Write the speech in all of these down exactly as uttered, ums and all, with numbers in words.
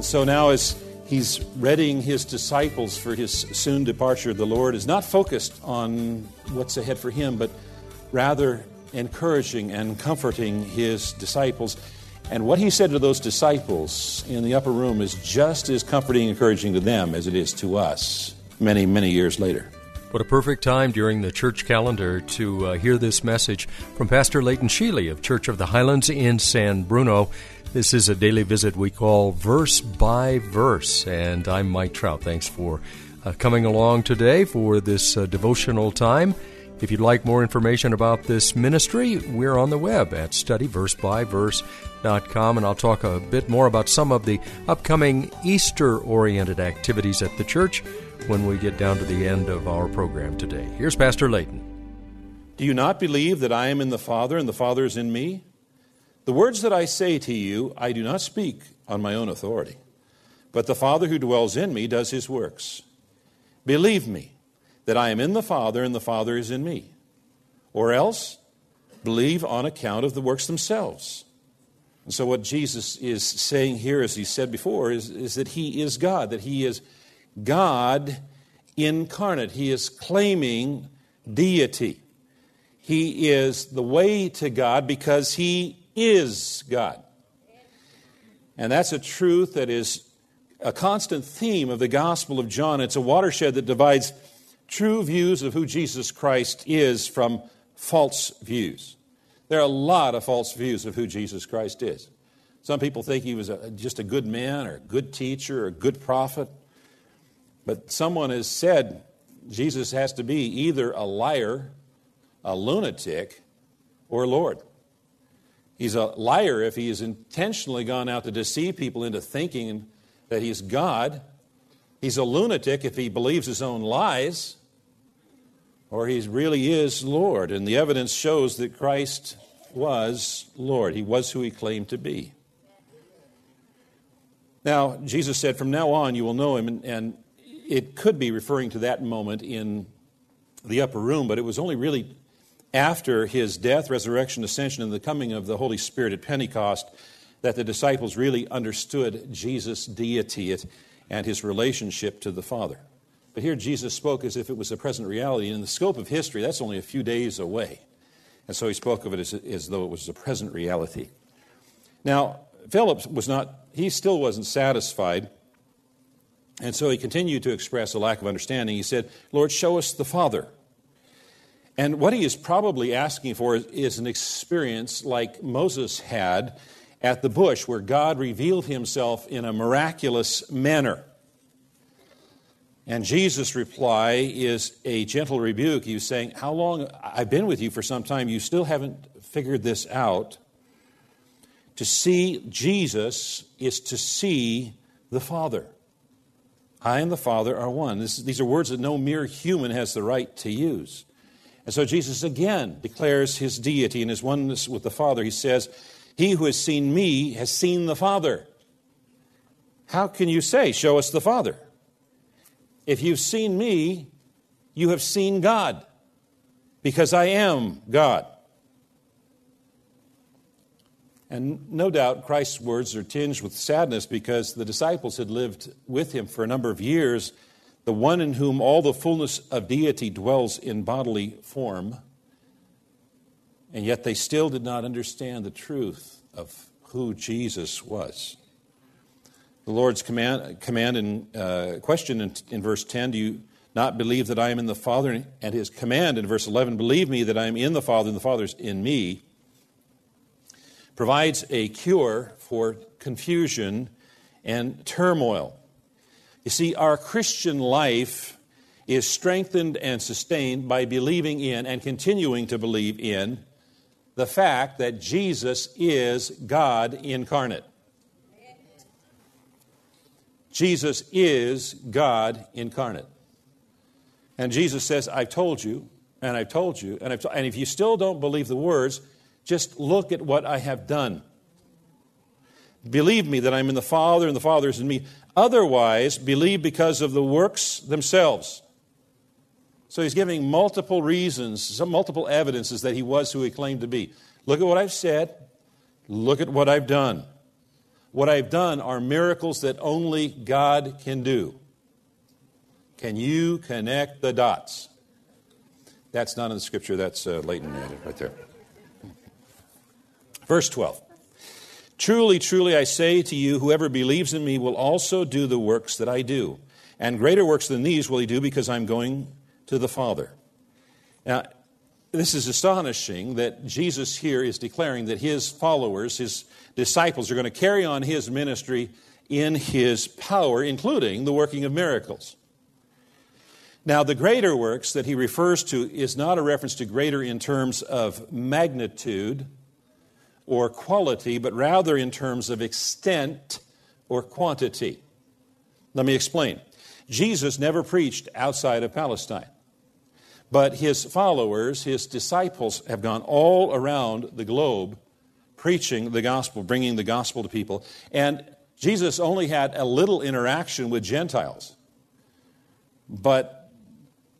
So now as he's readying his disciples for his soon departure, the Lord is not focused on what's ahead for him, but rather encouraging and comforting his disciples. And what he said to those disciples in the upper room is just as comforting and encouraging to them as it is to us many, many years later. What a perfect time during the church calendar to uh, hear this message from Pastor Layton Sheely of Church of the Highlands in San Bruno. This is a daily visit we call Verse by Verse, and I'm Mike Trout. Thanks for uh, coming along today for this uh, devotional time. If you'd like more information about this ministry, we're on the web at study verse by verse dot com, and I'll talk a bit more about some of the upcoming Easter-oriented activities at the church when we get down to the end of our program today. Here's Pastor Layton. Do you not believe that I am in the Father and the Father is in me? The words that I say to you, I do not speak on my own authority, but the Father who dwells in me does his works. Believe me that I am in the Father and the Father is in me, or else believe on account of the works themselves. And so what Jesus is saying here, as he said before, is, is that he is God, that he is God incarnate. He is claiming deity. He is the way to God because he is God. And that's a truth that is a constant theme of the Gospel of John. It's a watershed that divides true views of who Jesus Christ is from false views. There are a lot of false views of who Jesus Christ is. Some people think he was a, just a good man or a good teacher or a good prophet. But someone has said Jesus has to be either a liar, a lunatic, or Lord. He's a liar if he has intentionally gone out to deceive people into thinking that he's God. He's a lunatic if he believes his own lies, or he really is Lord. And the evidence shows that Christ was Lord. He was who he claimed to be. Now, Jesus said, from now on you will know him, and, and it could be referring to that moment in the upper room, but it was only really after his death, resurrection, ascension, and the coming of the Holy Spirit at Pentecost, that the disciples really understood Jesus' deity and his relationship to the Father. But here Jesus spoke as if it was a present reality. And in the scope of history, that's only a few days away. And so he spoke of it as, as though it was a present reality. Now, Philip was not, he still wasn't satisfied. And so he continued to express a lack of understanding. He said, Lord, show us the Father. And what he is probably asking for is, is an experience like Moses had at the bush, where God revealed himself in a miraculous manner. And Jesus' reply is a gentle rebuke. He was saying, how long? I've been with you for some time. You still haven't figured this out. To see Jesus is to see the Father. I and the Father are one. This, these are words that no mere human has the right to use. And so Jesus again declares his deity and his oneness with the Father. He says, he who has seen me has seen the Father. How can you say, show us the Father? If you've seen me, you have seen God, because I am God. And no doubt Christ's words are tinged with sadness because the disciples had lived with him for a number of years, the one in whom all the fullness of deity dwells in bodily form, and yet they still did not understand the truth of who Jesus was. The Lord's command, command and uh, question in, in verse ten, do you not believe that I am in the Father? And his command in verse eleven, believe me that I am in the Father and the Father is in me, provides a cure for confusion and turmoil. You see, our Christian life is strengthened and sustained by believing in and continuing to believe in the fact that Jesus is God incarnate. Jesus is God incarnate. And Jesus says, I've told you, and I've told you, and I've told you. And if you still don't believe the words, just look at what I have done. Believe me that I'm in the Father, and the Father is in me. Otherwise, believe because of the works themselves. So he's giving multiple reasons, some multiple evidences that he was who he claimed to be. Look at what I've said. Look at what I've done. What I've done are miracles that only God can do. Can you connect the dots? That's not in the Scripture. That's uh, Layton right there. Verse twelve. Truly, truly, I say to you, whoever believes in me will also do the works that I do. And greater works than these will he do, because I'm going to the Father. Now, this is astonishing that Jesus here is declaring that his followers, his disciples, are going to carry on his ministry in his power, including the working of miracles. Now, the greater works that he refers to is not a reference to greater in terms of magnitude or quality, but rather in terms of extent or quantity. Let me explain. Jesus never preached outside of Palestine, but his followers, his disciples, have gone all around the globe preaching the gospel, bringing the gospel to people. And Jesus only had a little interaction with Gentiles, but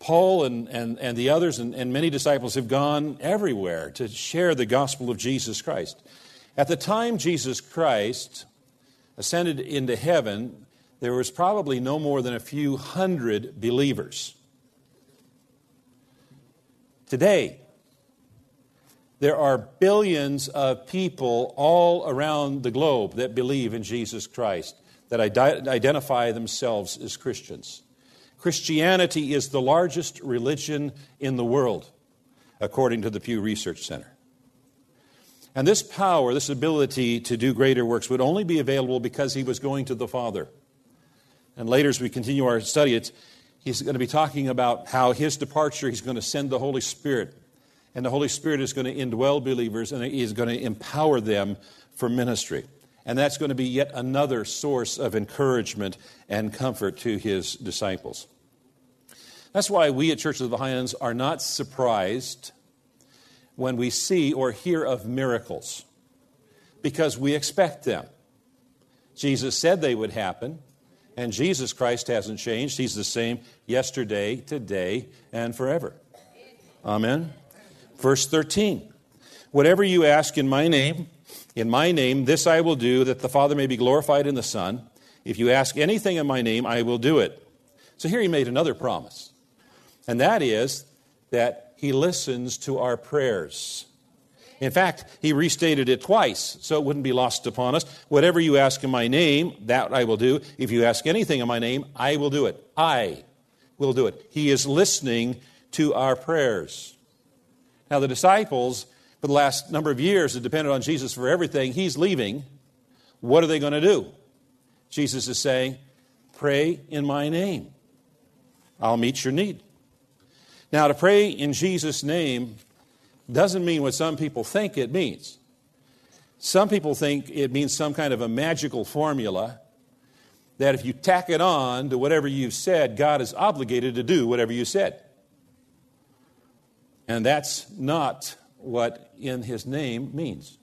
Paul and, and, and the others and, and many disciples have gone everywhere to share the gospel of Jesus Christ. At the time Jesus Christ ascended into heaven, there was probably no more than a few hundred believers. Today, there are billions of people all around the globe that believe in Jesus Christ, that identify themselves as Christians. Christianity is the largest religion in the world, according to the Pew Research Center. And this power, this ability to do greater works, would only be available because he was going to the Father. And later, as we continue our study, it's, he's going to be talking about how his departure, he's going to send the Holy Spirit. And the Holy Spirit is going to indwell believers, and he's going to empower them for ministry. And that's going to be yet another source of encouragement and comfort to his disciples. That's why we at Church of the Highlands are not surprised when we see or hear of miracles, because we expect them. Jesus said they would happen, and Jesus Christ hasn't changed. He's the same yesterday, today, and forever. Amen. Verse thirteen, whatever you ask in my name, in my name, this I will do, that the Father may be glorified in the Son. If you ask anything in my name, I will do it. So here he made another promise, and that is that he listens to our prayers. In fact, he restated it twice, so it wouldn't be lost upon us. Whatever you ask in my name, that I will do. If you ask anything in my name, I will do it. I will do it. He is listening to our prayers. Now, the disciples, for the last number of years, it depended on Jesus for everything. He's leaving. What are they going to do? Jesus is saying, pray in my name. I'll meet your need. Now, to pray in Jesus' name doesn't mean what some people think it means. Some people think it means some kind of a magical formula that if you tack it on to whatever you've said, God is obligated to do whatever you said. And that's not what in his name means.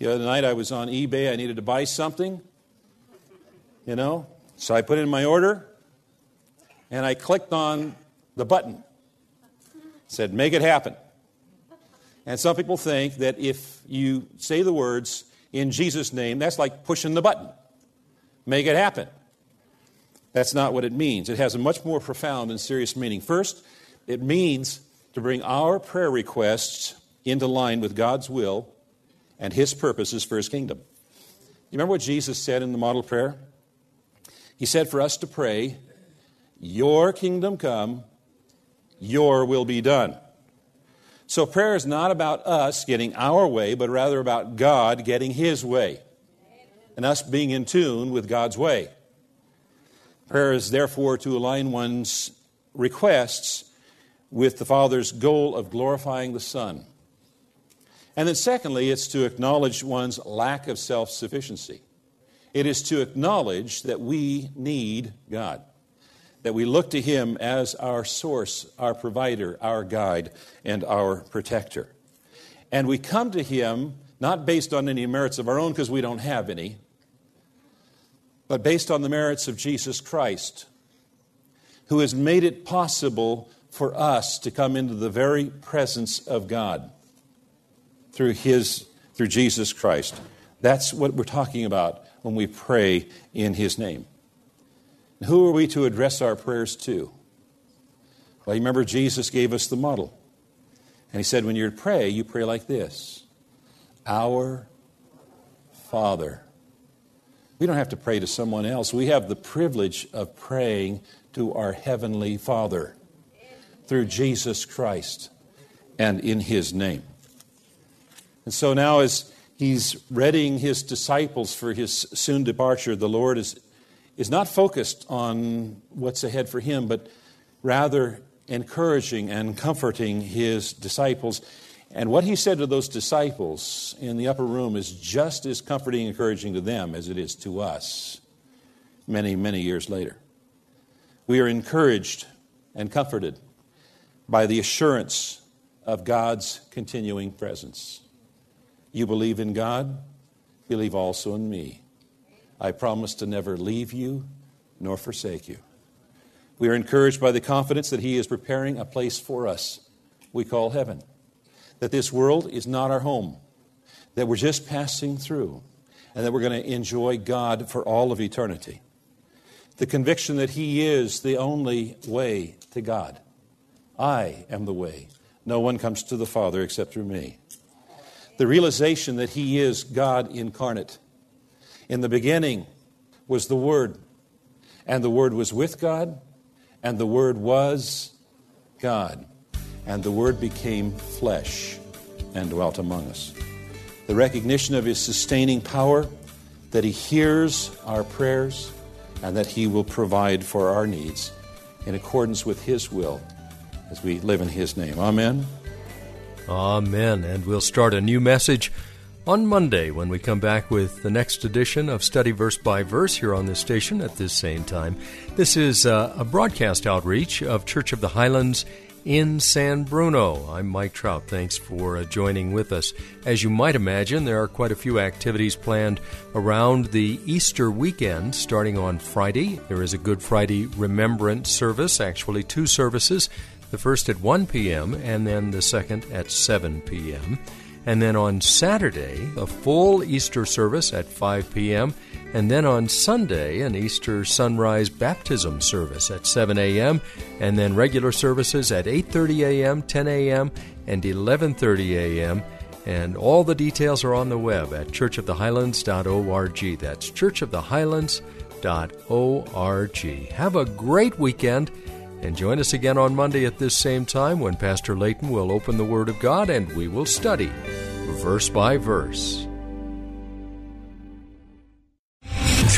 The other night I was on eBay. I needed to buy something, you know. So I put in my order, and I clicked on the button. It said, make it happen. And some people think that if you say the words, in Jesus' name, that's like pushing the button. Make it happen. That's not what it means. It has a much more profound and serious meaning. First, it means to bring our prayer requests into line with God's will and his purposes for his kingdom. You remember what Jesus said in the model prayer? He said for us to pray, your kingdom come, your will be done. So prayer is not about us getting our way, but rather about God getting his way and us being in tune with God's way. Prayer is therefore to align one's requests with the Father's goal of glorifying the Son. And then secondly, it's to acknowledge one's lack of self-sufficiency. It is to acknowledge that we need God, that we look to Him as our source, our provider, our guide, and our protector. And we come to Him not based on any merits of our own, because we don't have any, but based on the merits of Jesus Christ, who has made it possible for us to come into the very presence of God through His, through Jesus Christ. That's what we're talking about when we pray in His name. And who are we to address our prayers to? Well, you remember Jesus gave us the model. And He said, when you pray, you pray like this: Our Father. We don't have to pray to someone else. We have the privilege of praying to our Heavenly Father through Jesus Christ and in His name. And so now, as He's readying His disciples for His soon departure, the Lord is, is not focused on what's ahead for Him, but rather encouraging and comforting His disciples. And what He said to those disciples in the upper room is just as comforting and encouraging to them as it is to us many, many years later. We are encouraged and comforted by the assurance of God's continuing presence. You believe in God, believe also in me. I promise to never leave you nor forsake you. We are encouraged by the confidence that He is preparing a place for us we call heaven, that this world is not our home, that we're just passing through, and that we're going to enjoy God for all of eternity. The conviction that He is the only way to God. I am the way. No one comes to the Father except through me. The realization that He is God incarnate. In the beginning was the Word, and the Word was with God, and the Word was God, and the Word became flesh and dwelt among us. The recognition of His sustaining power, that He hears our prayers, and that He will provide for our needs in accordance with His will as we live in His name. Amen. Amen. And we'll start a new message on Monday when we come back with the next edition of Study Verse by Verse here on this station at this same time. This is a broadcast outreach of Church of the Highlands in San Bruno. I'm Mike Trout. Thanks for joining with us. As you might imagine, there are quite a few activities planned around the Easter weekend, starting on Friday. There is a Good Friday Remembrance service, actually two services, the first at one p.m. and then the second at seven p.m. And then on Saturday, a full Easter service at five p.m. And then on Sunday, an Easter sunrise baptism service at seven a.m. And then regular services at eight thirty a.m., ten a.m., and eleven thirty a.m. And all the details are on the web at church of the highlands dot org. That's church of the highlands dot org. Have a great weekend. And join us again on Monday at this same time when Pastor Layton will open the Word of God and we will study verse by verse.